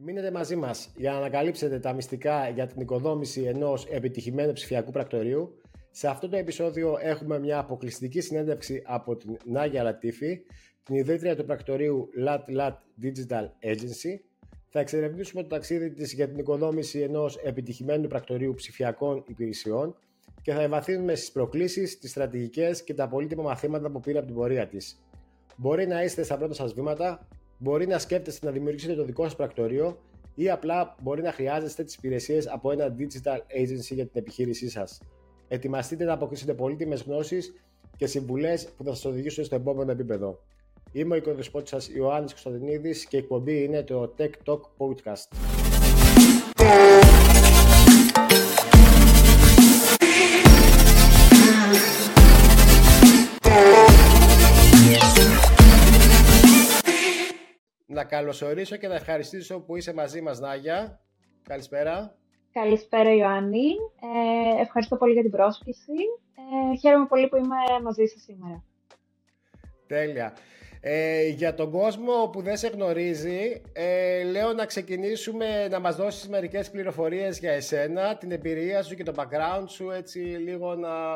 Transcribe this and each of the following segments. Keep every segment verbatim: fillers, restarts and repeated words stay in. Μείνετε μαζί μας για να ανακαλύψετε τα μυστικά για την οικοδόμηση ενός επιτυχημένου ψηφιακού πρακτορείου. Σε αυτό το επεισόδιο έχουμε μια αποκλειστική συνέντευξη από την Νάγια Λατίφη, την ιδρύτρια του πρακτορείου LATLAT Digital Agency. Θα εξερευνήσουμε το ταξίδι της για την οικοδόμηση ενός επιτυχημένου πρακτορείου ψηφιακών υπηρεσιών και θα εμβαθύνουμε στις προκλήσεις, τις στρατηγικές και τα πολύτιμα μαθήματα που πήρε από την πορεία της. Μπορεί να είστε στα πρώτα σας βήματα, μπορεί να σκέφτεστε να δημιουργήσετε το δικό σας πρακτορείο ή απλά μπορεί να χρειάζεστε τις υπηρεσίες από ένα digital agency για την επιχείρησή σας. Ετοιμαστείτε να αποκτήσετε πολύτιμες γνώσεις και συμβουλές που θα σας οδηγήσουν στο επόμενο επίπεδο. Είμαι ο οικοδεσπότης σας Ιωάννης Κωνσταντινίδης και η εκπομπή είναι το Tech Talk Podcast. Να καλωσορίσω και να ευχαριστήσω που είσαι μαζί μας, Νάγια. Καλησπέρα. Καλησπέρα, Ιωάννη. Ε, ευχαριστώ πολύ για την πρόσκληση. Ε, χαίρομαι πολύ που είμαι μαζί σας σήμερα. Τέλεια. Ε, για τον κόσμο που δεν σε γνωρίζει, ε, λέω να ξεκινήσουμε να μας δώσεις μερικές πληροφορίες για εσένα, την εμπειρία σου και το background σου, έτσι λίγο να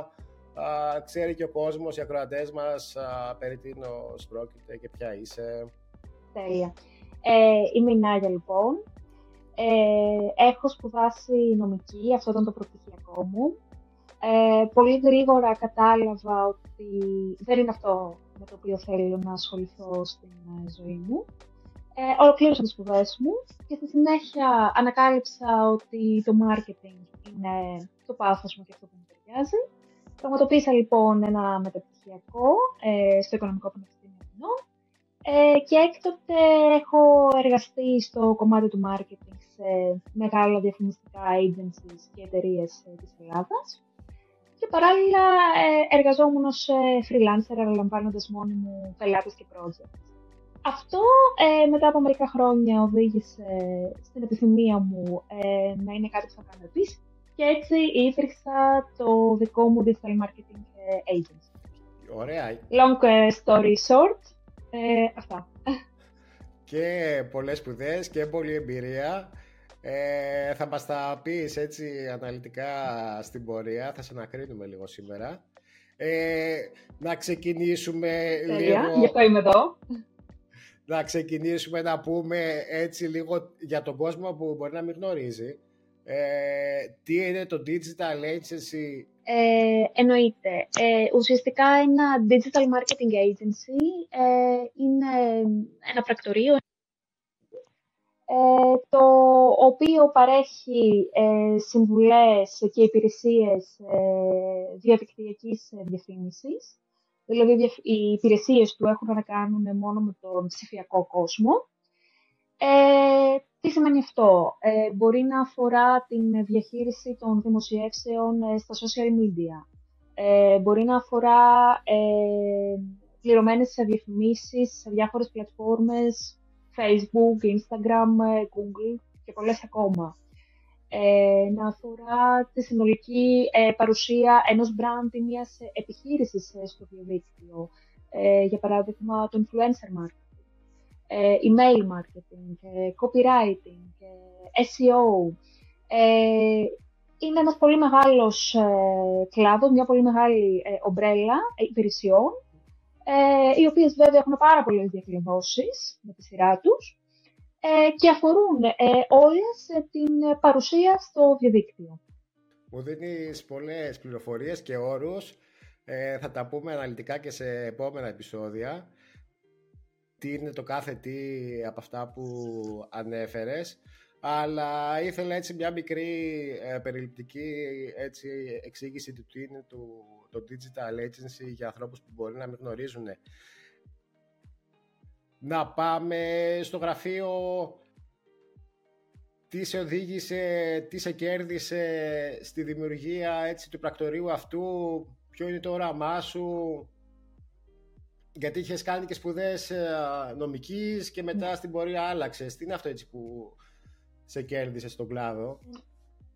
α, ξέρει και ο κόσμος, οι ακροατές μας, α, περί τίνος πρόκειται και ποια είσαι. Τέλεια. Ε, είμαι η Νάγια, λοιπόν. Ε, έχω σπουδάσει νομική, αυτό ήταν το προπτυχιακό μου. Ε, πολύ γρήγορα κατάλαβα ότι δεν είναι αυτό με το οποίο θέλω να ασχοληθώ στην ζωή μου. Ε, ολοκλήρωσα τις σπουδές μου και στη συνέχεια ανακάλυψα ότι το marketing είναι το πάθος μου και αυτό που μου ταιριάζει. Πραγματοποίησα λοιπόν ένα μεταπτυχιακό ε, στο Οικονομικό Πανεπιστήμιο Ε, και έκτοτε έχω εργαστεί στο κομμάτι του marketing σε μεγάλα διαφημιστικά agencies και εταιρείες της Ελλάδας και παράλληλα ε, εργαζόμουν ως freelancer αναλαμβάνοντας μόνη μου πελάτες και projects. Αυτό ε, μετά από μερικά χρόνια οδήγησε στην επιθυμία μου ε, να είναι κάτι που θα κάνω επίσης και έτσι ίδρυσα το δικό μου digital marketing agency. Ωραία. Long story short. Ε, αυτά. Και πολλές σπουδές και πολλή εμπειρία. Ε, θα μας τα πεις έτσι αναλυτικά στην πορεία. Θα σε ανακρίνουμε λίγο σήμερα. Ε, να ξεκινήσουμε Τέλεια, λίγο... γι' αυτό είμαι εδώ. Να ξεκινήσουμε να πούμε έτσι λίγο για τον κόσμο που μπορεί να μην γνωρίζει. Ε, τι είναι το digital agency? Ε, εννοείται. Ε, ουσιαστικά ένα digital marketing agency ε, είναι ένα πρακτορείο ε, το οποίο παρέχει ε, συμβουλές και υπηρεσίες ε, διαδικτυακής διαφήμισης. Δηλαδή οι υπηρεσίες του έχουν να κάνουν μόνο με τον ψηφιακό κόσμο. Ε, τι σημαίνει αυτό? Ε, μπορεί να αφορά την διαχείριση των δημοσιεύσεων στα social media. Ε, μπορεί να αφορά ε, πληρωμένες διαφημίσεις σε διάφορες πλατφόρμες, Facebook, Instagram, Google και πολλές ακόμα. Ε, να αφορά τη συνολική ε, παρουσία ενός brand ή μιας επιχείρησης στο διαδίκτυο. Ε, για παράδειγμα, το influencer marketing, email marketing, copywriting, ες ι ο. Είναι ένας πολύ μεγάλος κλάδος, μια πολύ μεγάλη ομπρέλα υπηρεσιών, οι οποίες βέβαια έχουν πάρα πολλές διακλειδώσεις με τη σειρά τους και αφορούν όλες την παρουσία στο διαδίκτυο. Μου δίνεις πολλές πληροφορίες και όρους, θα τα πούμε αναλυτικά και σε επόμενα επεισόδια. Τι είναι το κάθε τι από αυτά που ανέφερες, αλλά ήθελα έτσι μια μικρή ε, περιληπτική έτσι, εξήγηση του τι είναι το, το digital agency για ανθρώπους που μπορεί να μην γνωρίζουν. Να πάμε στο γραφείο. Τι σε οδήγησε, τι σε κέρδισε στη δημιουργία έτσι, του πρακτορείου αυτού, ποιο είναι το όραμά σου? Γιατί είχες κάνει και σπουδές νομικής και μετά στην πορεία άλλαξες. Τι είναι αυτό έτσι που σε κέρδισε στον κλάδο?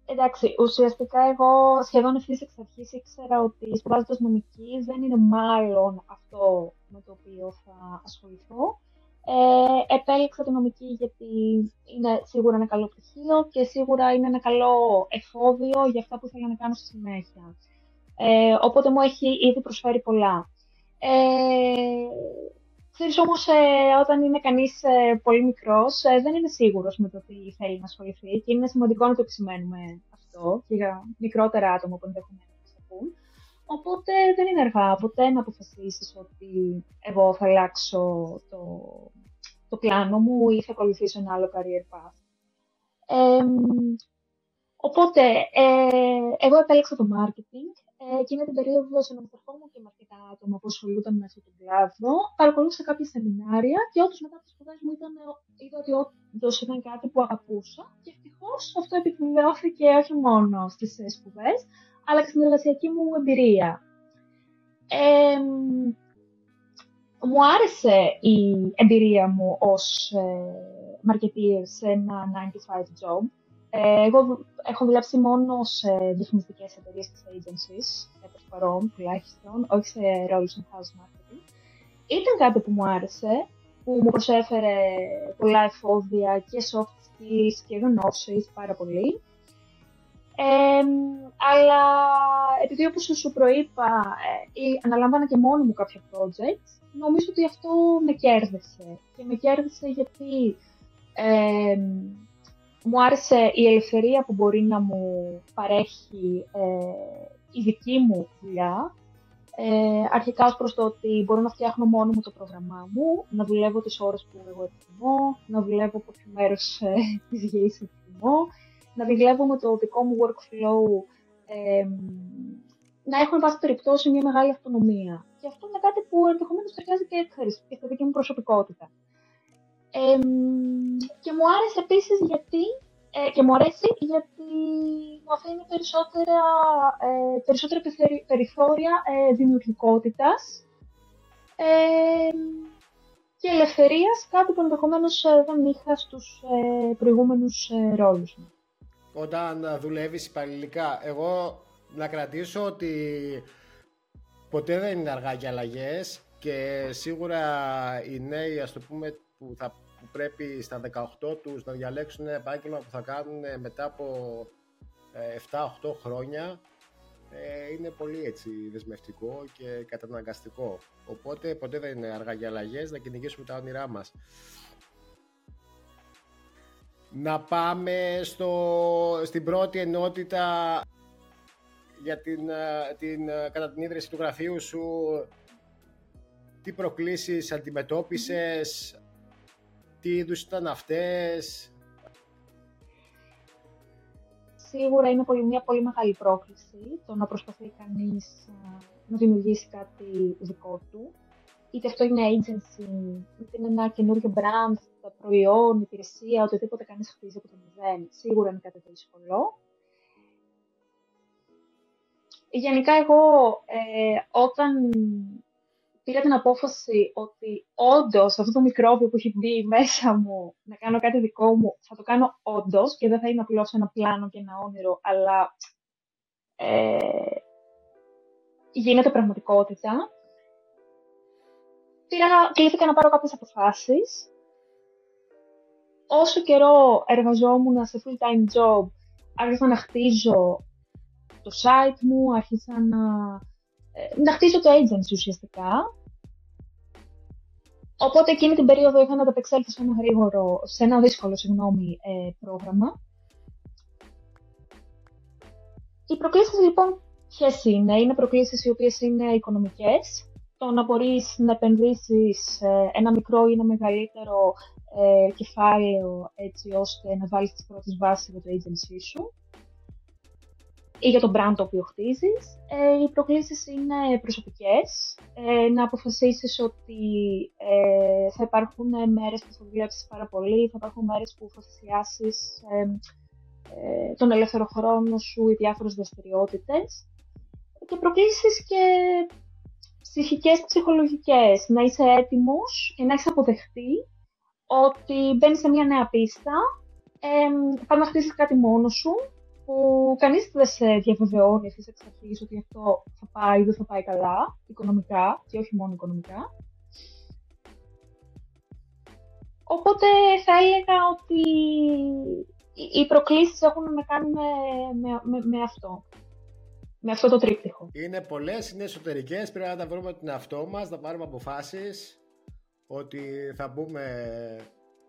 Εντάξει, ουσιαστικά εγώ σχεδόν ευθύς εξ αρχής ήξερα ότι σπουδάζοντας νομικής δεν είναι μάλλον αυτό με το οποίο θα ασχοληθώ. Ε, επέλεξα οικονομική γιατί είναι σίγουρα ένα καλό πτυχίο και σίγουρα είναι ένα καλό εφόδιο για αυτά που ήθελα να κάνω στη συνέχεια. Ε, οπότε μου έχει ήδη προσφέρει πολλά. Ε, Ξέρεις όμως, ε, όταν είναι κανείς ε, πολύ μικρός, ε, δεν είναι σίγουρος με το τι θέλει να ασχοληθεί και είναι σημαντικό να το επισημαίνουμε αυτό και για μικρότερα άτομα που ενδεχομένως να το πούν. Οπότε δεν είναι αργά ποτέ να αποφασίσεις ότι εγώ θα αλλάξω το, το πλάνο μου ή θα ακολουθήσω ένα άλλο career path. Ε, οπότε, ε, εγώ επέλεξα το marketing. Εκείνη την περίοδο συνομιλιόμουν και με αρκετά άτομα που ασχολούνταν με αυτόν τον κλάδο. Παρακολούθησα κάποια σεμινάρια και όντως μετά από τις σπουδές μου ήταν, είδα ότι όντως ήταν κάτι που αγαπούσα. Και ευτυχώς αυτό επιβεβαιώθηκε όχι μόνο στις σπουδές, αλλά και στην εργασιακή μου εμπειρία. Ε, μου άρεσε η εμπειρία μου ως marketer σε ένα nine to five job. Εγώ έχω δουλέψει μόνο σε διαφημιστικές εταιρείες της agencies, για το παρόν τουλάχιστον, όχι σε roles in-house marketing. Ήταν κάτι που μου άρεσε, που μου προσέφερε πολλά εφόδια και soft skills και γνώσεις πάρα πολύ. Ε, αλλά επειδή όπως σου προείπα, ε, αναλάμβανα και μόνη μου κάποια projects, νομίζω ότι αυτό με κέρδισε. Και με κέρδισε γιατί ε, μου άρεσε η ελευθερία που μπορεί να μου παρέχει ε, η δική μου δουλειά. Ε, αρχικά ως προς το ότι μπορώ να φτιάχνω μόνο μου το πρόγραμμά μου, να δουλεύω τις ώρες που εγώ επιθυμώ, να δουλεύω από ποιο μέρος ε, της γης επιθυμώ, να δουλεύω με το δικό μου workflow, ε, να έχω εν πάση περιπτώσει μια μεγάλη αυτονομία. Και αυτό είναι κάτι που ενδεχομένως ταιριάζει και και στη δική μου προσωπικότητα. Ε, και μου άρεσε επίσης γιατί, ε, και μου αρέσει γιατί μου αφήνει περισσότερα, ε, περισσότερα περιθώρια ε, δημιουργικότητας ε, και ελευθερίας, κάτι που ενδεχομένως ε, δεν είχα στους ε, προηγούμενους ε, ρόλους μου. Όταν δουλεύεις υπαλληλικά, εγώ να κρατήσω ότι ποτέ δεν είναι αργά για αλλαγές και σίγουρα οι νέοι, ας το πούμε, που θα που πρέπει στα δεκαοκτώ τους να διαλέξουν ένα επάγγελμα που θα κάνουν μετά από εφτά οχτώ χρόνια ε, είναι πολύ έτσι δεσμευτικό και καταναγκαστικό. Οπότε ποτέ δεν είναι αργά για αλλαγές, να κυνηγήσουμε τα όνειρά μας. Να πάμε στο, στην πρώτη ενότητα για την, την, κατά την ίδρυση του γραφείου σου. Τι προκλήσεις αντιμετώπισες, τι είδους ήταν αυτές? Σίγουρα είναι πολύ, μια πολύ μεγάλη πρόκληση το να προσπαθεί κανείς να δημιουργήσει κάτι δικό του. Είτε αυτό είναι agency, είτε είναι ένα καινούριο brand, το προϊόν, υπηρεσία, οτιδήποτε κανείς χτίζει από το μηδέν. Σίγουρα είναι κάτι δύσκολο. Γενικά εγώ ε, όταν πήρα την απόφαση ότι όντως αυτό το μικρόβιο που έχει μπει μέσα μου να κάνω κάτι δικό μου, θα το κάνω όντως και δεν θα είναι απλώς ένα πλάνο και ένα όνειρο, αλλά ε, γίνεται πραγματικότητα. Πήρα, κλήθηκα να πάρω κάποιες αποφάσεις. Όσο καιρό εργαζόμουν σε full-time job, άρχισα να χτίζω το site μου, άρχισα να... να χτίσω το agency ουσιαστικά. Οπότε εκείνη την περίοδο είχα να ανταπεξέλθω σε ένα γρήγορο, σε ένα δύσκολο, συγγνώμη, ε, πρόγραμμα. Οι προκλήσεις λοιπόν ποιες είναι? Είναι προκλήσεις οι οποίες είναι οικονομικές. Το να μπορείς να επενδύσεις ένα μικρό ή ένα μεγαλύτερο ε, κεφάλαιο έτσι ώστε να βάλεις τις πρώτες βάσεις για το agency σου ή για τον brand το οποίο χτίζεις. Ε, οι προκλήσεις είναι προσωπικές. Ε, να αποφασίσεις ότι ε, θα υπάρχουν μέρες που θα δουλέψεις πάρα πολύ, θα υπάρχουν μέρες που θα θυσιάσεις ε, ε, τον ελεύθερο χρόνο σου ή διάφορες δραστηριότητες. Και προκλήσεις και ψυχικές, ψυχολογικές. Να είσαι έτοιμος και να έχεις αποδεχτεί ότι μπαίνεις σε μια νέα πίστα, ε, θα να χτίσεις κάτι μόνος σου, που κανείς δεν σε διαβεβαιώνει εσείς εξ αρχής ότι αυτό θα πάει ή δεν θα πάει καλά, οικονομικά και όχι μόνο οικονομικά. Οπότε θα έλεγα ότι οι προκλήσεις έχουν να κάνουν με, με, με αυτό. Με αυτό το τρίπτυχο. Είναι πολλές, είναι εσωτερικές, πρέπει να τα βρούμε από τον εαυτό μας, να πάρουμε αποφάσεις ότι θα μπούμε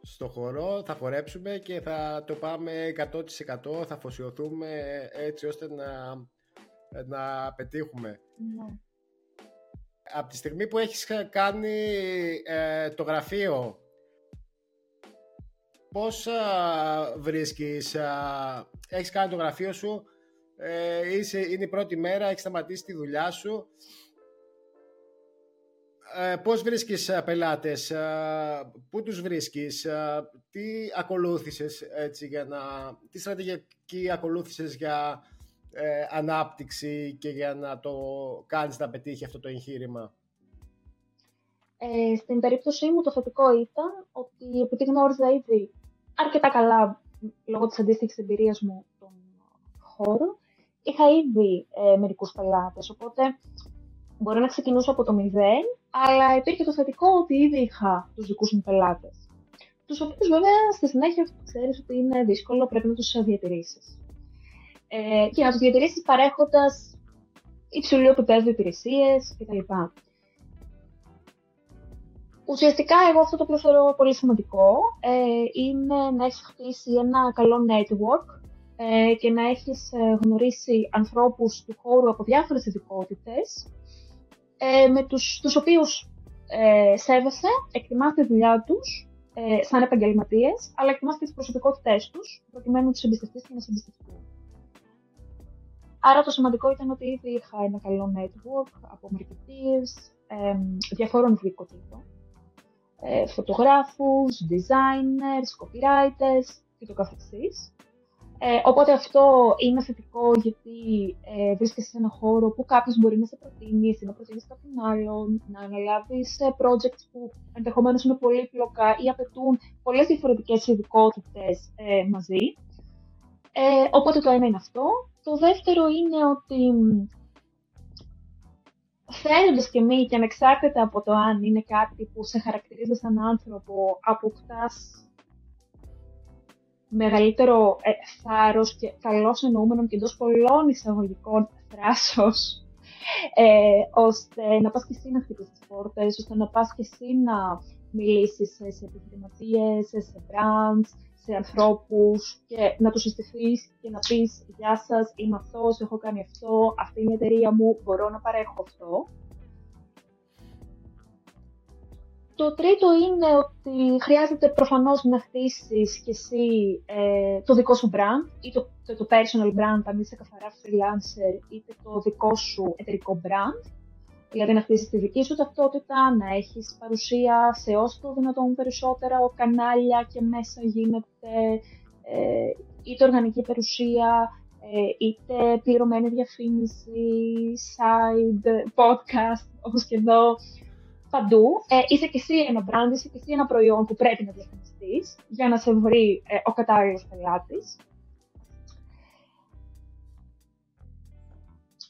στο χορό, θα χορέψουμε και θα το πάμε εκατό τοις εκατό, θα αφοσιωθούμε έτσι ώστε να, να πετύχουμε. Ναι. Από τη στιγμή που έχεις κάνει ε, το γραφείο, πώς α, βρίσκεις, α, έχεις κάνει το γραφείο σου, ε, είσαι, είναι η πρώτη μέρα, έχεις σταματήσει τη δουλειά σου. Ε, πώς βρίσκεις α, πελάτες, α, πού τους βρίσκεις, α, τι ακολούθησες έτσι για να, τι στρατηγική ακολούθησες για ε, ανάπτυξη και για να το κάνεις να πετύχει αυτό το εγχείρημα. Ε, στην περίπτωσή μου το θετικό ήταν ότι επειδή γνώριζα ήδη αρκετά καλά λόγω της αντίστοιχης εμπειρίας μου τον χώρο, είχα ήδη ε, μερικούς πελάτες, οπότε μπορεί να ξεκινούσα από το μηδέν, αλλά υπήρχε το θετικό ότι ήδη είχα τους δικούς μου πελάτες, τους οποίους βέβαια στη συνέχεια ξέρεις ότι είναι δύσκολο, πρέπει να τους διατηρήσεις ε, και να τους διατηρήσεις παρέχοντας υψηλού επίπεδου υπηρεσίες κτλ. Ουσιαστικά, εγώ αυτό το οποίο θεωρώ πολύ σημαντικό ε, είναι να έχεις χτίσει ένα καλό network ε, και να έχεις γνωρίσει ανθρώπους του χώρου από διάφορες ειδικότητες ε, με τους, τους οποίους ε, σέβεσαι, εκτιμάς τη δουλειά τους ε, σαν επαγγελματίες, αλλά εκτιμάς και τις προσωπικότητές τους, προκειμένου να τους εμπιστευτείς και να σε εμπιστευτούν. Άρα το σημαντικό ήταν ότι ήδη είχα ένα καλό network από marketeers ε, διαφόρων ειδικοτήτων. Φωτογράφους, designers, copywriters και το καθεξής. Ε, οπότε αυτό είναι θετικό γιατί ε, βρίσκεσαι σε έναν χώρο που κάποιος μπορεί να σε προτείνει, να προτείνεις κάποιον άλλον, να αναλάβεις projects που ενδεχομένως είναι πολύπλοκα ή απαιτούν πολλές διαφορετικές ειδικότητες ε, μαζί. Ε, οπότε το ένα είναι αυτό. Το δεύτερο είναι ότι φαίνοντας και μη και ανεξάρτητα από το αν είναι κάτι που σε χαρακτηρίζει σαν άνθρωπο, αποκτάς μεγαλύτερο ε, θάρρος και καλώς εννοούμενον και εντός πολλών εισαγωγικών θράσος, ε, ώστε να πας και εσύ να χτυπήσεις τις πόρτες, ώστε να πας και εσύ να μιλήσεις σε, σε επιχειρηματίες, σε, σε brands, σε ανθρώπους και να τους συστηθείς και να πεις «Γεια σας, είμαι αυτός, έχω κάνει αυτό, αυτή είναι η εταιρεία μου, μπορώ να παρέχω αυτό». Το τρίτο είναι ότι χρειάζεται προφανώς να χτίσεις κι εσύ ε, το δικό σου brand ή το, το, το personal brand, αν είσαι καθαρά freelancer, είτε το δικό σου εταιρικό brand. Δηλαδή να χτίσεις τη δική σου ταυτότητα, να έχεις παρουσία σε όσο το δυνατόν περισσότερα ο κανάλια και μέσα γίνεται ε, είτε οργανική παρουσία, ε, είτε πληρωμένη διαφήμιση, side, podcast, όπως και εδώ, παντού. Ε, είσαι κι εσύ ένα brand, είσαι κι εσύ ένα προϊόν που πρέπει να διαφημιστείς για να σε βρει ε, ο κατάλληλος πελάτης.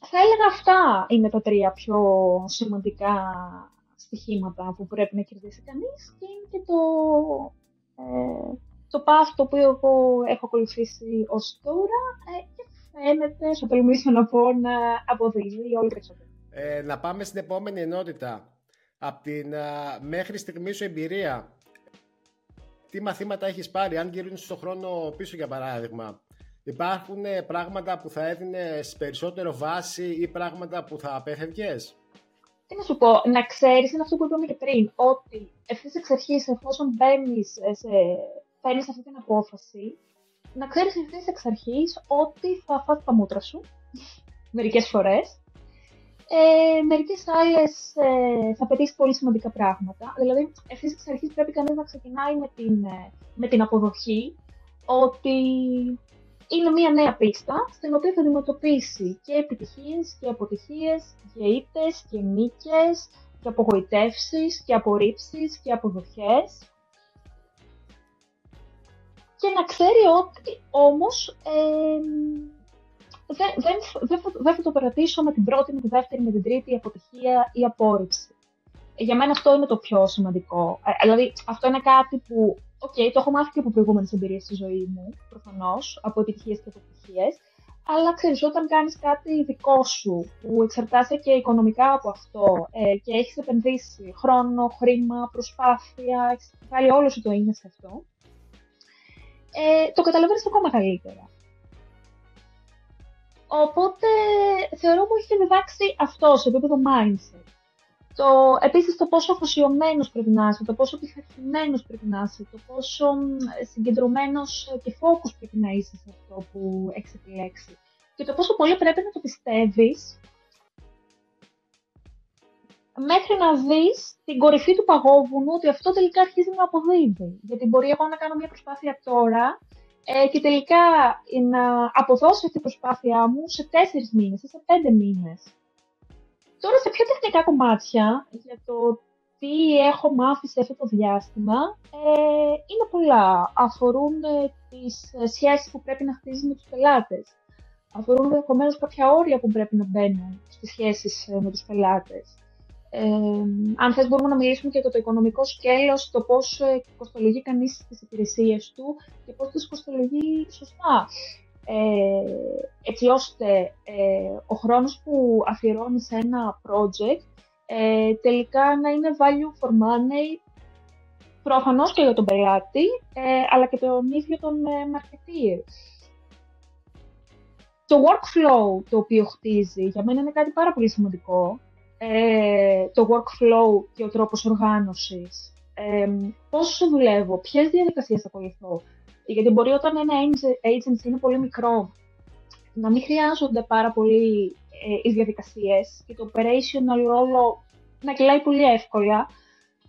Θα έλεγα αυτά είναι τα τρία πιο σημαντικά στοιχήματα που πρέπει να κερδίσει κανείς και είναι και το, ε, το path το οποίο εγώ έχω ακολουθήσει ως τώρα ε, και φαίνεται, σου απελμίσω να πω, να αποδεικνύει όλο περισσότερο. Ε, να πάμε στην επόμενη ενότητα. Από την α, μέχρι στιγμή σου εμπειρία, τι μαθήματα έχεις πάρει, αν γυρνήσεις στον χρόνο πίσω για παράδειγμα. Υπάρχουν πράγματα που θα έδινες περισσότερο βάση ή πράγματα που θα απέφευγες? Τι να σου πω, να ξέρεις, είναι αυτό που είπαμε και πριν, ότι ευθύς εξ αρχής, εφόσον παίρνεις, σε, παίρνεις αυτή την απόφαση, να ξέρεις ευθύς εξ αρχής ότι θα φας τα μούτρα σου, μερικές φορές. Ε, μερικές άλλες ε, θα πετύχεις πολύ σημαντικά πράγματα. Δηλαδή, ευθύς εξ αρχής πρέπει κανείς να ξεκινάει με την, με την αποδοχή ότι είναι μια νέα πίστα, στην οποία θα αντιμετωπίσει και επιτυχίες και αποτυχίες, και ήττες και νίκες, και απογοητεύσεις και απορρίψεις και αποδοχές. Και να ξέρει ότι όμως ε, δεν δε, δε, δε θα, δε θα το παρατήσω με την πρώτη, με την δεύτερη, με την τρίτη αποτυχία ή απόρριψη. Για μένα αυτό είναι το πιο σημαντικό. Ε, δηλαδή, αυτό είναι κάτι που, okay, το έχω μάθει και από προηγούμενες εμπειρίες στη ζωή μου, προφανώς, από επιτυχίες και αποτυχίες. Αλλά ξέρεις, όταν κάνεις κάτι δικό σου, που εξαρτάσαι και οικονομικά από αυτό ε, και έχεις επενδύσει χρόνο, χρήμα, προσπάθεια, έχεις βάλει όλο σου το είναι σε αυτό, ε, το καταλαβαίνεις ακόμα καλύτερα. Οπότε, θεωρώ μου έχει διδάξει αυτό σε επίπεδο mindset. Το, επίσης, το πόσο αφοσιωμένος πρέπει να είσαι, το πόσο πειθαρχημένος πρέπει να είσαι, το πόσο συγκεντρωμένος και focus πρέπει να είσαι σε αυτό που έχεις επιλέξει και το πόσο πολύ πρέπει να το πιστεύεις μέχρι να δεις την κορυφή του παγόβουνου ότι αυτό τελικά αρχίζει να αποδίδει. Γιατί μπορεί εγώ να κάνω μια προσπάθεια τώρα ε, και τελικά να αποδώσω αυτή την προσπάθειά μου σε τέσσερις μήνες ή σε πέντε μήνες. Τώρα σε πιο τεχνικά κομμάτια για το τι έχω μάθει σε αυτό το διάστημα ε, είναι πολλά. Αφορούν ε, τις ε, σχέσεις που πρέπει να χτίζεις με τους πελάτες. Αφορούν ενδεχομένως κάποια όρια που πρέπει να μπαίνουν στις σχέσεις ε, με τους πελάτες. Ε, ε, αν θες μπορούμε να μιλήσουμε και για το οικονομικό σκέλος, το πώς ε, κοστολογεί κανείς τις υπηρεσίες του και πώς τις κοστολογεί σωστά. Ε, έτσι ώστε ε, ο χρόνος που αφιερώνει σε ένα project ε, τελικά να είναι value for money προφανώς και για τον πελάτη ε, αλλά και τον ίδιο τον ε, marketer. Το workflow το οποίο χτίζει για μένα είναι κάτι πάρα πολύ σημαντικό. Ε, το workflow και ο τρόπος οργάνωσης. Ε, πόσο δουλεύω, ποιες διαδικασίες ακολουθώ. Γιατί μπορεί όταν ένα agency είναι πολύ μικρό να μην χρειάζονται πάρα πολύ ε, οι διαδικασίες και το operational ρόλο να κυλάει πολύ εύκολα.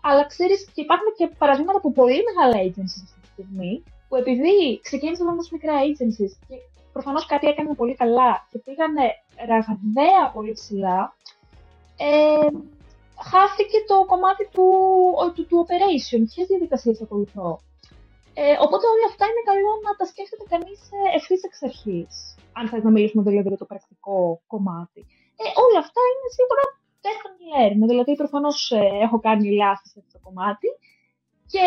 Αλλά ξέρεις και υπάρχουν και παραδείγματα από πολύ μεγάλα agencies αυτή τη στιγμή που επειδή ξεκίνησαν όμως μικρά agencies και προφανώς κάτι έκανε πολύ καλά και πήγανε ραγδαία πολύ ψηλά, ε, χάθηκε το κομμάτι του, του, του operation. Ποιες διαδικασίες ακολουθώ. Ε, οπότε όλα αυτά είναι καλό να τα σκέφτεται κανείς ευθύς εξ αρχής. Αν θες να μιλήσουμε δηλαδή για το πρακτικό κομμάτι. Ε, όλα αυτά είναι σίγουρα τέχνη έρευνα. Δηλαδή, προφανώς ε, έχω κάνει λάθη σε αυτό το κομμάτι. Και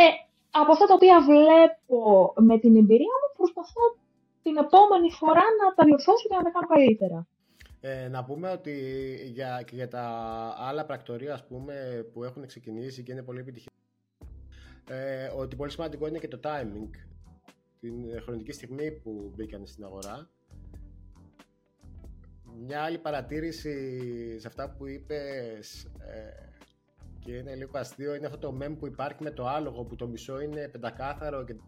από αυτά τα οποία βλέπω με την εμπειρία μου, προσπαθώ την επόμενη φορά να τα διορθώσω και να τα κάνω καλύτερα. Ε, να πούμε ότι για, και για τα άλλα πρακτορία ας πούμε, που έχουν ξεκινήσει και είναι πολύ επιτυχημένα. Ε, ότι πολύ σημαντικό είναι και το timing, την χρονική στιγμή που μπήκαν στην αγορά. Μια άλλη παρατήρηση σε αυτά που είπες ε, και είναι λίγο αστείο, είναι αυτό το meme που υπάρχει με το άλογο που το μισό είναι πεντακάθαρο και, ε,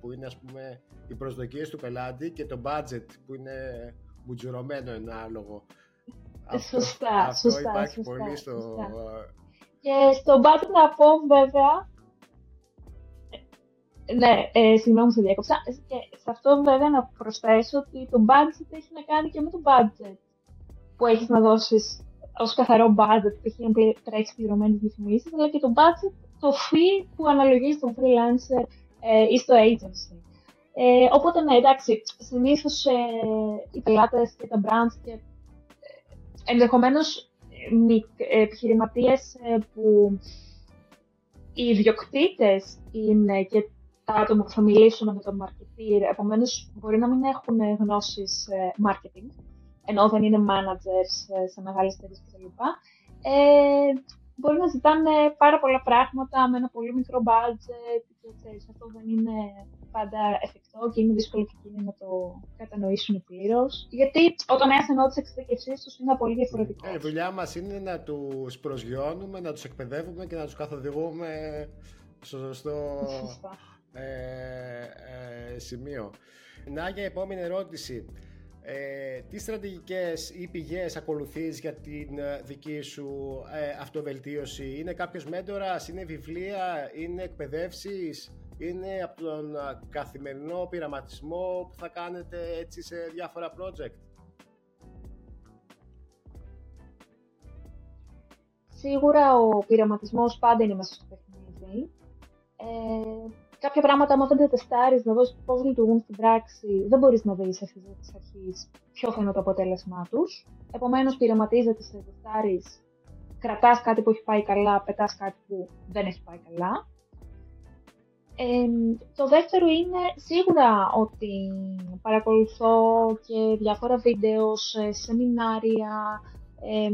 που είναι ας πούμε οι προσδοκίες του πελάτη και το budget που είναι μπουτζουρωμένο ένα άλογο. Σωστά, αυτό, αυτό σωστά, υπάρχει σωστά, πολύ στο... Σωστά. Και στον πάτη να πω βέβαια, ναι, ε, συγγνώμη σε διέκοψα, και σε αυτό βέβαια να προσθέσω ότι το budget έχει να κάνει και με το budget που έχεις να δώσεις ως καθαρό budget, π.χ. να τρέχεις πληρωμένες διαφημίσεις, αλλά και το budget, το fee που αναλογίζει στον freelancer ε, ή στο agency. Ε, οπότε ναι, εντάξει, συνήθως ε, οι πελάτες και τα brands και ε, ενδεχομένως επιχειρηματίες που οι ιδιοκτήτες είναι και τα άτομα που θα μιλήσουν με τον marketer, επομένως μπορεί να μην έχουν γνώσεις marketing, ενώ δεν είναι managers σε μεγάλες εταιρείες κλπ. Ε, μπορεί να ζητάνε πάρα πολλά πράγματα με ένα πολύ μικρό budget και ξέρεις, αυτό δεν είναι πάντα εφικτό και είναι δύσκολο και εκείνοι να το κατανοήσουν πλήρως. Γιατί ο τομέας ενώ της εξειδικευσής τους είναι πολύ διαφορετικός. Η δουλειά μας είναι να τους προσγειώνουμε, να τους εκπαιδεύουμε και να τους καθοδηγούμε στο σωστό ε, ε, σημείο. Νάγια, επόμενη ερώτηση. Ε, τι στρατηγικές ή πηγές ακολουθείς για την δική σου ε, αυτοβελτίωση? Είναι κάποιος μέντορας, είναι βιβλία, είναι εκπαιδεύσεις, είναι από τον καθημερινό πειραματισμό που θα κάνετε έτσι σε διάφορα project? Σίγουρα ο πειραματισμός πάντα είναι μέσα στο παιχνίδι. Ε, Κάποια πράγματα, άμα δεν τα τεστάρεις, να δώσεις πώς λειτουργούν στην πράξη, δεν μπορείς να δεις ευθύς της αρχής ποιο θα είναι το αποτέλεσμά τους. Επομένως, πειραματίζεσαι, τεστάρεις, κρατάς κάτι που έχει πάει καλά, πετάς κάτι που δεν έχει πάει καλά. Ε, το δεύτερο είναι σίγουρα ότι παρακολουθώ και διάφορα βίντεο, σε σεμινάρια, ε,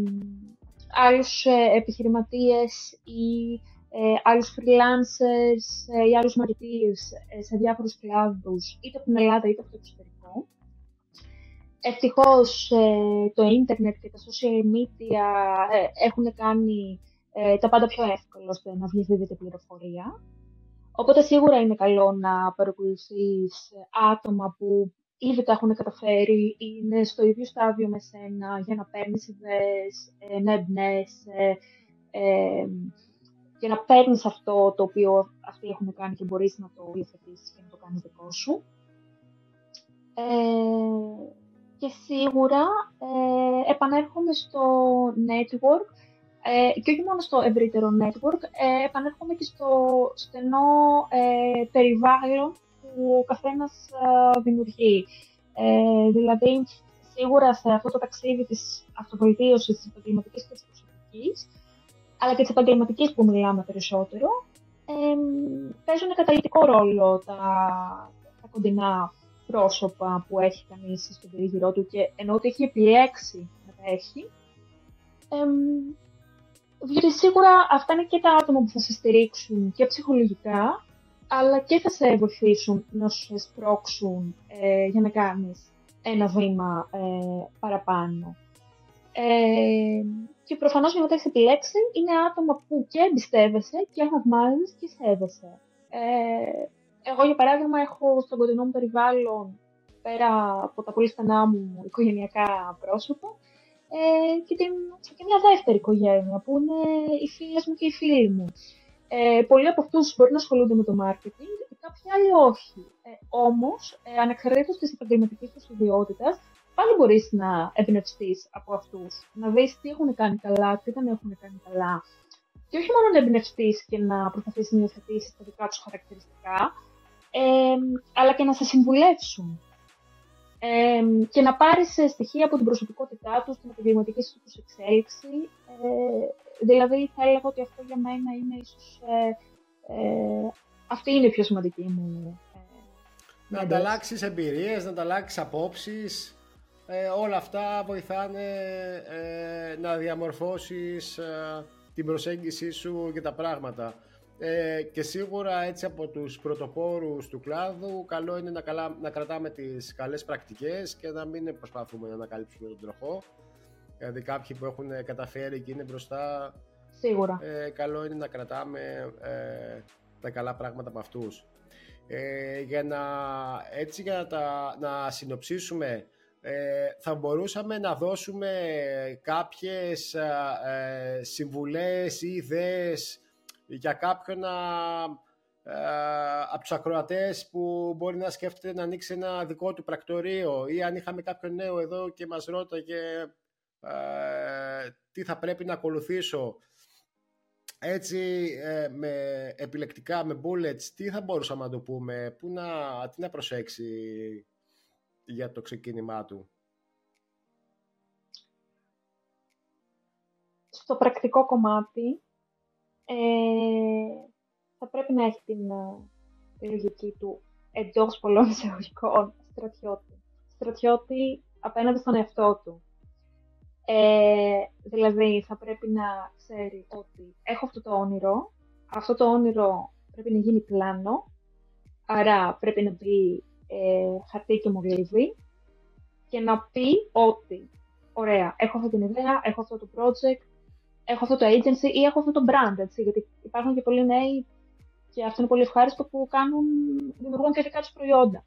άλλους επιχειρηματίες ή ε, άλλους freelancers ή άλλους marketeers σε διάφορους κλάδους, είτε από την Ελλάδα είτε από το εξωτερικό. Ευτυχώς ε, το ίντερνετ και τα social media ε, έχουν κάνει ε, τα πάντα πιο εύκολο ώστε να διαδίδεται πληροφορία. Οπότε σίγουρα είναι καλό να παρακολουθείς άτομα που ήδη τα έχουν καταφέρει, είναι στο ίδιο στάδιο με σένα, για να παίρνεις ιδέες, να εμπνέεσαι ε, και να παίρνεις αυτό το οποίο αυτοί έχουν κάνει και μπορείς να το υιοθετήσεις και να το κάνεις δικό σου. Ε, και σίγουρα ε, επανέρχομαι στο network, Ε, και όχι μόνο στο ευρύτερο network, ε, επανέρχομαι και στο στενό ε, περιβάλλον που ο καθένας ε, δημιουργεί. Ε, δηλαδή, σίγουρα σε αυτό το ταξίδι της αυτοβελτίωσης της επαγγελματικής και της προσωπικής, αλλά και της επαγγελματικής που μιλάμε περισσότερο, ε, παίζουν καταλυτικό ρόλο τα, τα κοντινά πρόσωπα που έχει κανείς στον περίγυρό του και εννοώ ότι έχει επιλέξει να τα έχει. Ε, Διότι σίγουρα αυτά είναι και τα άτομα που θα σε στηρίξουν και ψυχολογικά, αλλά και θα σε βοηθήσουν να σου σπρώξουν ε, για να κάνεις ένα βήμα ε, παραπάνω. Ε, και προφανώς μια μετάξυ επιλέξει είναι άτομα που και εμπιστεύεσαι και θαυμάζεις και σέβεσαι. Ε, εγώ για παράδειγμα έχω στον κοντινό μου περιβάλλον, πέρα από τα πολύ στενά μου οικογενειακά πρόσωπα, Ε, και, την, και μια δεύτερη οικογένεια που είναι οι φίλες μου και οι φίλοι μου. Ε, πολλοί από αυτούς μπορεί να ασχολούνται με το marketing, κάποιοι άλλοι όχι. Ε, όμως, ε, ανεξαρτήτως της επαγγελματικής τους ιδιότητας, πάλι μπορείς να εμπνευστείς από αυτούς, να δεις τι έχουν κάνει καλά, τι δεν έχουν κάνει καλά. Και όχι μόνο να εμπνευστείς και να προσπαθείς να υιοθετήσεις τα δικά τους χαρακτηριστικά, ε, αλλά και να σε συμβουλεύσουν. Ε, και να πάρεις στοιχεία από την προσωπικότητά τους, την επαγγελματική τους εξέλιξη. Ε, δηλαδή, θα έλεγα ότι αυτό για μένα είναι ίσως... Ε, ε, αυτή είναι η πιο σημαντική μου... Ε, να ανταλλάξεις εμπειρίες, να ανταλλάξεις απόψεις. Ε, όλα αυτά βοηθάνε ε, να διαμορφώσεις ε, την προσέγγιση σου και τα πράγματα. Ε, και σίγουρα έτσι από τους πρωτοπόρους του κλάδου καλό είναι να, καλά, να κρατάμε τις καλές πρακτικές και να μην προσπαθούμε να ανακαλύψουμε τον τροχό. Δηλαδή κάποιοι που έχουν καταφέρει και είναι μπροστά, σίγουρα. Ε, καλό είναι να κρατάμε ε, τα καλά πράγματα από αυτούς. Ε, για να, έτσι για να, τα, να συνοψίσουμε, ε, θα μπορούσαμε να δώσουμε κάποιες ε, συμβουλές ή ιδέες για κάποιον ε, από τους ακροατές που μπορεί να σκέφτεται να ανοίξει ένα δικό του πρακτορείο, ή αν είχαμε κάποιον νέο εδώ και μας ρώταγε ε, τι θα πρέπει να ακολουθήσω, έτσι ε, με επιλεκτικά, με bullets, τι θα μπορούσαμε να το πούμε, που να, τι να προσέξει για το ξεκίνημά του. Στο πρακτικό κομμάτι, Ε, θα πρέπει να έχει την uh, λογική του εντός πολλών εισαγωγικών στρατιώτη. Στρατιώτη απέναντι στον εαυτό του. Ε, δηλαδή, θα πρέπει να ξέρει ότι έχω αυτό το όνειρο, αυτό το όνειρο πρέπει να γίνει πλάνο, άρα πρέπει να μπει ε, χαρτί και μολύβι και να πει ότι, ωραία, έχω αυτή την ιδέα, έχω αυτό το project, έχω αυτό το agency ή έχω αυτό το brand, έτσι, γιατί υπάρχουν και πολλοί νέοι και αυτό είναι πολύ ευχάριστο που κάνουν, δημιουργούν και δικά τους προϊόντα.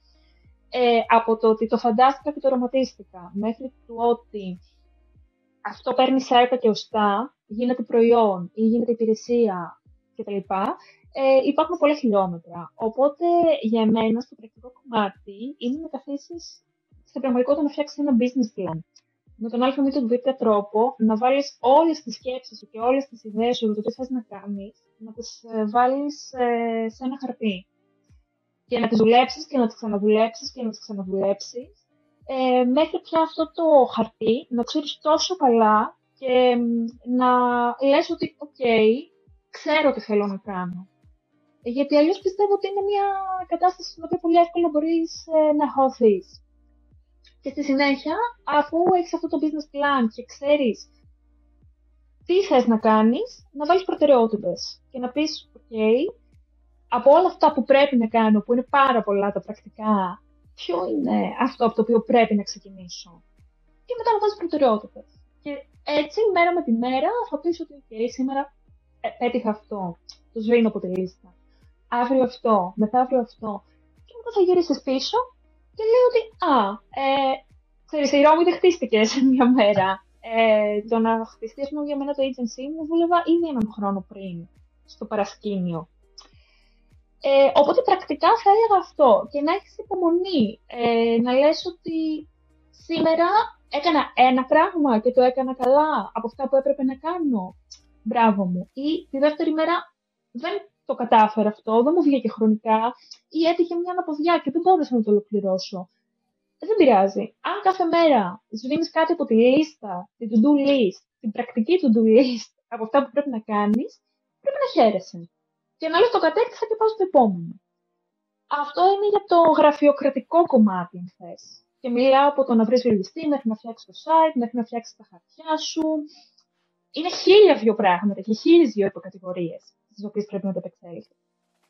Ε, από το ότι το φαντάστηκα και το οραματίστηκα, μέχρι του ότι αυτό παίρνει σάρκα και οστά, γίνεται προϊόν ή γίνεται υπηρεσία κτλ. Ε, υπάρχουν πολλά χιλιόμετρα. Οπότε για εμένα στο πρακτικό κομμάτι είναι να καθίσεις στην πραγματικότητα να φτιάξεις ένα business plan. Με τον άλφα ή τον β' τρόπο, να βάλεις όλες τις σκέψεις σου και όλες τις ιδέες σου για το τι θες να κάνεις, να τις βάλεις ε, σε ένα χαρτί. Και να τις δουλέψεις και να τις ξαναδουλέψεις και να τις ξαναδουλέψεις, ε, μέχρι πια αυτό το χαρτί να ξέρεις τόσο καλά και να λες ότι «ΟΚ, okay, ξέρω τι θέλω να κάνω». Γιατί αλλιώς πιστεύω ότι είναι μια κατάσταση στην οποία πολύ εύκολα μπορείς ε, να χωθείς. Και στη συνέχεια, αφού έχεις αυτό το business plan και ξέρεις τι θες να κάνεις, να βάλεις προτεραιότητες και να πεις «ΟΚ, okay, από όλα αυτά που πρέπει να κάνω, που είναι πάρα πολλά τα πρακτικά, ποιο είναι αυτό από το οποίο πρέπει να ξεκινήσω». Και μετά να βάζεις προτεραιότητες. Και έτσι, μέρα με τη μέρα, θα πεις ότι «ΟΚ, σήμερα ε, πέτυχα αυτό». Το σβήνω από τη λίστα. Αύριο αυτό, μετά αύριο αυτό. Και μετά θα γυρίσεις πίσω και λέει ότι «Α, ε, ξέρεις, η Ρώμη δεν χτίστηκε σε μια μέρα». Ε, το να χτιστεί για μένα το agency μου δούλευα ήδη έναν χρόνο πριν, στο παρασκήνιο. Ε, οπότε πρακτικά θα έλεγα αυτό. Και να έχεις υπομονή. Ε, να λες ότι σήμερα έκανα ένα πράγμα και το έκανα καλά από αυτά που έπρεπε να κάνω. Μπράβο μου. Ή τη δεύτερη μέρα. Δεν το κατάφερα αυτό, δεν μου βγήκε χρονικά ή έτυχε μια αναποδιά και δεν μπόρεσα να το ολοκληρώσω. Δεν πειράζει. Αν κάθε μέρα σβήνεις κάτι από τη λίστα, την to-do list, την πρακτική to-do list από αυτά που πρέπει να κάνεις, πρέπει να χαίρεσαι. Και να λες το κατέκτησα και πάω στο επόμενο. Αυτό είναι για το γραφειοκρατικό κομμάτι, αν θες. Και μιλάω από το να βρεις λογιστή, μέχρι να φτιάξεις το site, μέχρι να φτιάξεις τα χαρτιά σου. Είναι χίλια δύο πράγματα και χίλιες δύο υποκατηγορίες. Τις οποίες πρέπει να τα επεξέλθει.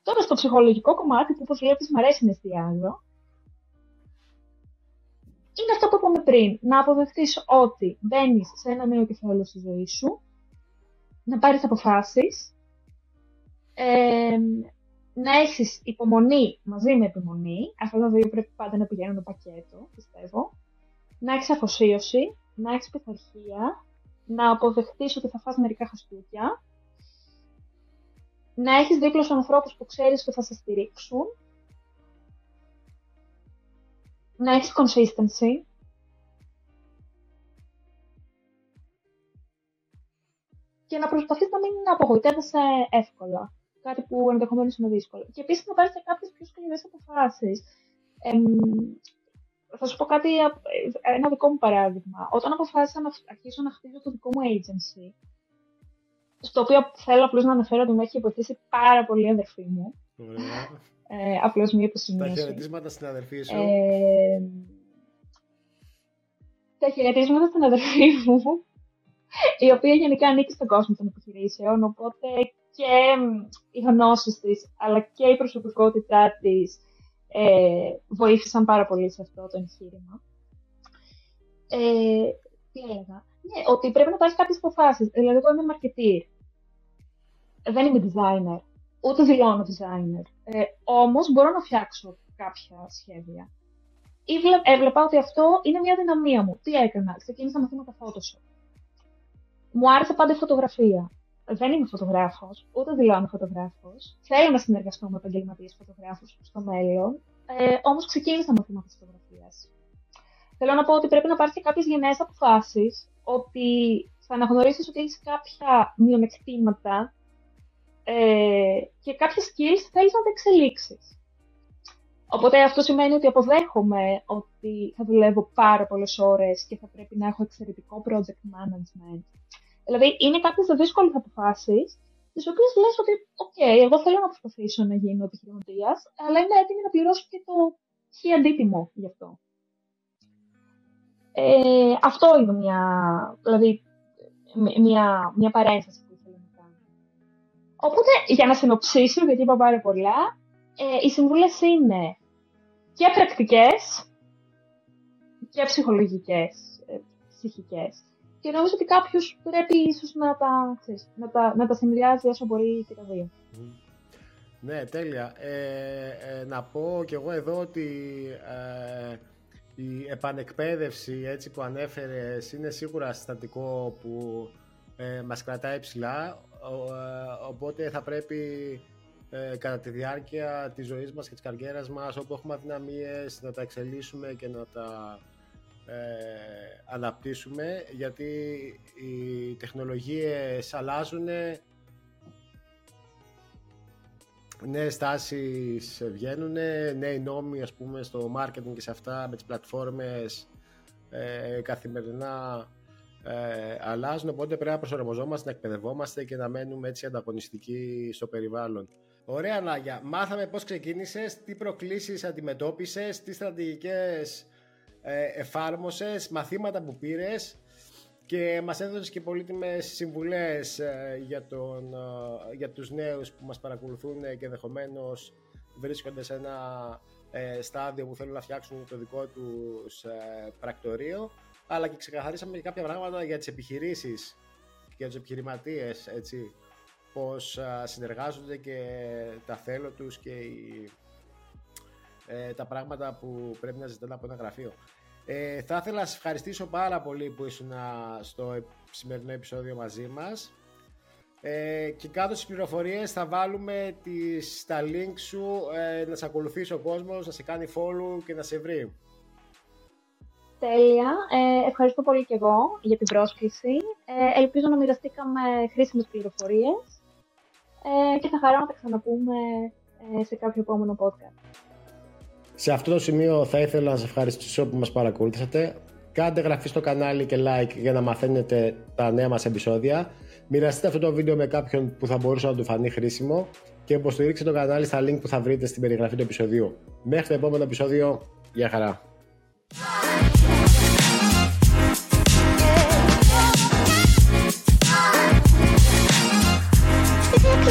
Τώρα στο ψυχολογικό κομμάτι που όπως βλέπεις μου αρέσει να εστιάζω, είναι αυτό που είπαμε πριν. Να αποδεχτείς ότι μπαίνεις σε ένα νέο κεφάλαιο στη ζωή σου, να πάρεις αποφάσεις, ε, να έχεις υπομονή μαζί με επιμονή. Αυτά τα δύο πρέπει πάντα να πηγαίνουν το πακέτο, πιστεύω. Να έχεις αφοσίωση, να έχεις πειθαρχία, να αποδεχτείς ότι θα φας μερικά χαστούκια. Να έχεις δίπλα σου ανθρώπους που ξέρεις ότι θα σε στηρίξουν. Να έχεις consistency. Και να προσπαθείς να μην απογοητεύεσαι εύκολα. Κάτι που ενδεχομένως είναι δύσκολο. Και επίσης να πάρεις και κάποιες πιο σκληρές αποφάσεις. Ε, θα σου πω κάτι, ένα δικό μου παράδειγμα. Όταν αποφάσισα να αρχίσω να χτίζω το δικό μου agency, στο οποίο θέλω απλώς να αναφέρω ότι με έχει βοηθήσει πάρα πολύ η αδερφή μου. ε, απλώς μία υποσημείωση. Τα χαιρετίσματα στην αδερφή σου. Ε, τα χαιρετίσματα στην αδερφή μου, η οποία γενικά ανήκει στον κόσμο των επιχειρήσεων, οπότε και οι γνώσεις της, αλλά και η προσωπικότητά της ε, βοήθησαν πάρα πολύ σε αυτό το εγχείρημα. Ε, τι έλεγα. Ναι, ότι πρέπει να πάρεις κάποιες αποφάσεις. Δηλαδή, εγώ είμαι marketer. Δεν είμαι designer. Ούτε δηλώνω designer. Ε, όμως μπορώ να φτιάξω κάποια σχέδια. Έβλεπα ότι αυτό είναι μια δυναμία μου. Τι έκανα. Ξεκίνησα μαθήματα Photoshop. Μου άρεσε πάντα η φωτογραφία. Δεν είμαι φωτογράφος. Ούτε δηλώνω φωτογράφος. Θέλω να συνεργαστώ με επαγγελματίες φωτογράφους στο μέλλον. Ε, όμως ξεκίνησα μαθήματα φωτογραφίας. Θέλω να πω ότι πρέπει να πάρεις και κάποιες γενναίες αποφάσεις. Ότι θα αναγνωρίσεις ότι έχεις κάποια μειονεκτήματα ε, και κάποια skills θέλεις να τα εξελίξεις. Οπότε αυτό σημαίνει ότι αποδέχομαι ότι θα δουλεύω πάρα πολλές ώρες και θα πρέπει να έχω εξαιρετικό project management. Δηλαδή, είναι κάποιες δύσκολες αποφάσεις, τις οποίες λες ότι «ΟΚ, okay, εγώ θέλω να προσπαθήσω να γίνω επιχειρηματίας, αλλά είμαι έτοιμη να πληρώσω και το χι αντίτιμο γι' αυτό». Ε, αυτό είναι μια, δηλαδή, μια, μια παρένθεση που ήθελα να κάνω. Οπότε, για να συνοψίσω, γιατί είπα πάρα πολλά, ε, οι συμβουλές είναι και πρακτικές και ψυχολογικές, ε, ψυχικές. Και νομίζω ότι κάποιος πρέπει ίσως να τα, ξέρεις, να τα, να τα συνδυάζει όσο μπορεί και τα δύο. Ναι, τέλεια. Ε, ε, να πω κι εγώ εδώ ότι... Ε, η επανεκπαίδευση έτσι που ανέφερες είναι σίγουρα συστατικό που ε, μας κρατάει ψηλά, ο, ε, οπότε θα πρέπει ε, κατά τη διάρκεια της ζωής μας και της καριέρας μας, όπου έχουμε αδυναμίες, να τα εξελίσσουμε και να τα ε, αναπτύσσουμε, γιατί οι τεχνολογίες αλλάζουν, νέες τάσεις βγαίνουν, νέοι νόμοι ας πούμε στο marketing και σε αυτά με τις πλατφόρμες ε, καθημερινά ε, αλλάζουν, οπότε πρέπει να προσαρμοζόμαστε, να εκπαιδευόμαστε και να μένουμε έτσι ανταγωνιστικοί στο περιβάλλον. Ωραία, Νάγια. Μάθαμε πώς ξεκίνησες, τι προκλήσεις αντιμετώπισες, τι στρατηγικές ε, εφάρμοσες, μαθήματα που πήρες και μας έδωσες και πολύτιμες συμβουλές ε, για, τον, ε, για τους νέους που μας παρακολουθούν και ενδεχομένως βρίσκονται σε ένα ε, στάδιο που θέλουν να φτιάξουν το δικό τους ε, πρακτορείο, αλλά και ξεκαθαρίσαμε και κάποια πράγματα για τις επιχειρήσεις και για τους επιχειρηματίες, έτσι, πώς α, συνεργάζονται και τα θέλω τους και οι, ε, τα πράγματα που πρέπει να ζητάνε από ένα γραφείο. Ε, θα ήθελα να σας ευχαριστήσω πάρα πολύ που ήσουν στο σημερινό επεισόδιο μαζί μας. Ε, και κάτω στις πληροφορίες θα βάλουμε τις, τα link σου ε, να σε ακολουθήσει ο κόσμος, να σε κάνει follow και να σε βρει. Τέλεια. Ε, ευχαριστώ πολύ και εγώ για την πρόσκληση. Ε, ελπίζω να μοιραστήκαμε χρήσιμες πληροφορίες ε, και θα χαρώ να τα ξαναπούμε ε, σε κάποιο επόμενο podcast. Σε αυτό το σημείο θα ήθελα να σας ευχαριστήσω που μας παρακολούθησατε. Κάντε εγγραφή στο κανάλι και like για να μαθαίνετε τα νέα μας επεισόδια. Μοιραστείτε αυτό το βίντεο με κάποιον που θα μπορούσε να του φανεί χρήσιμο και υποστηρίξτε το κανάλι στα link που θα βρείτε στην περιγραφή του επεισοδίου. Μέχρι το επόμενο επεισόδιο, γεια χαρά!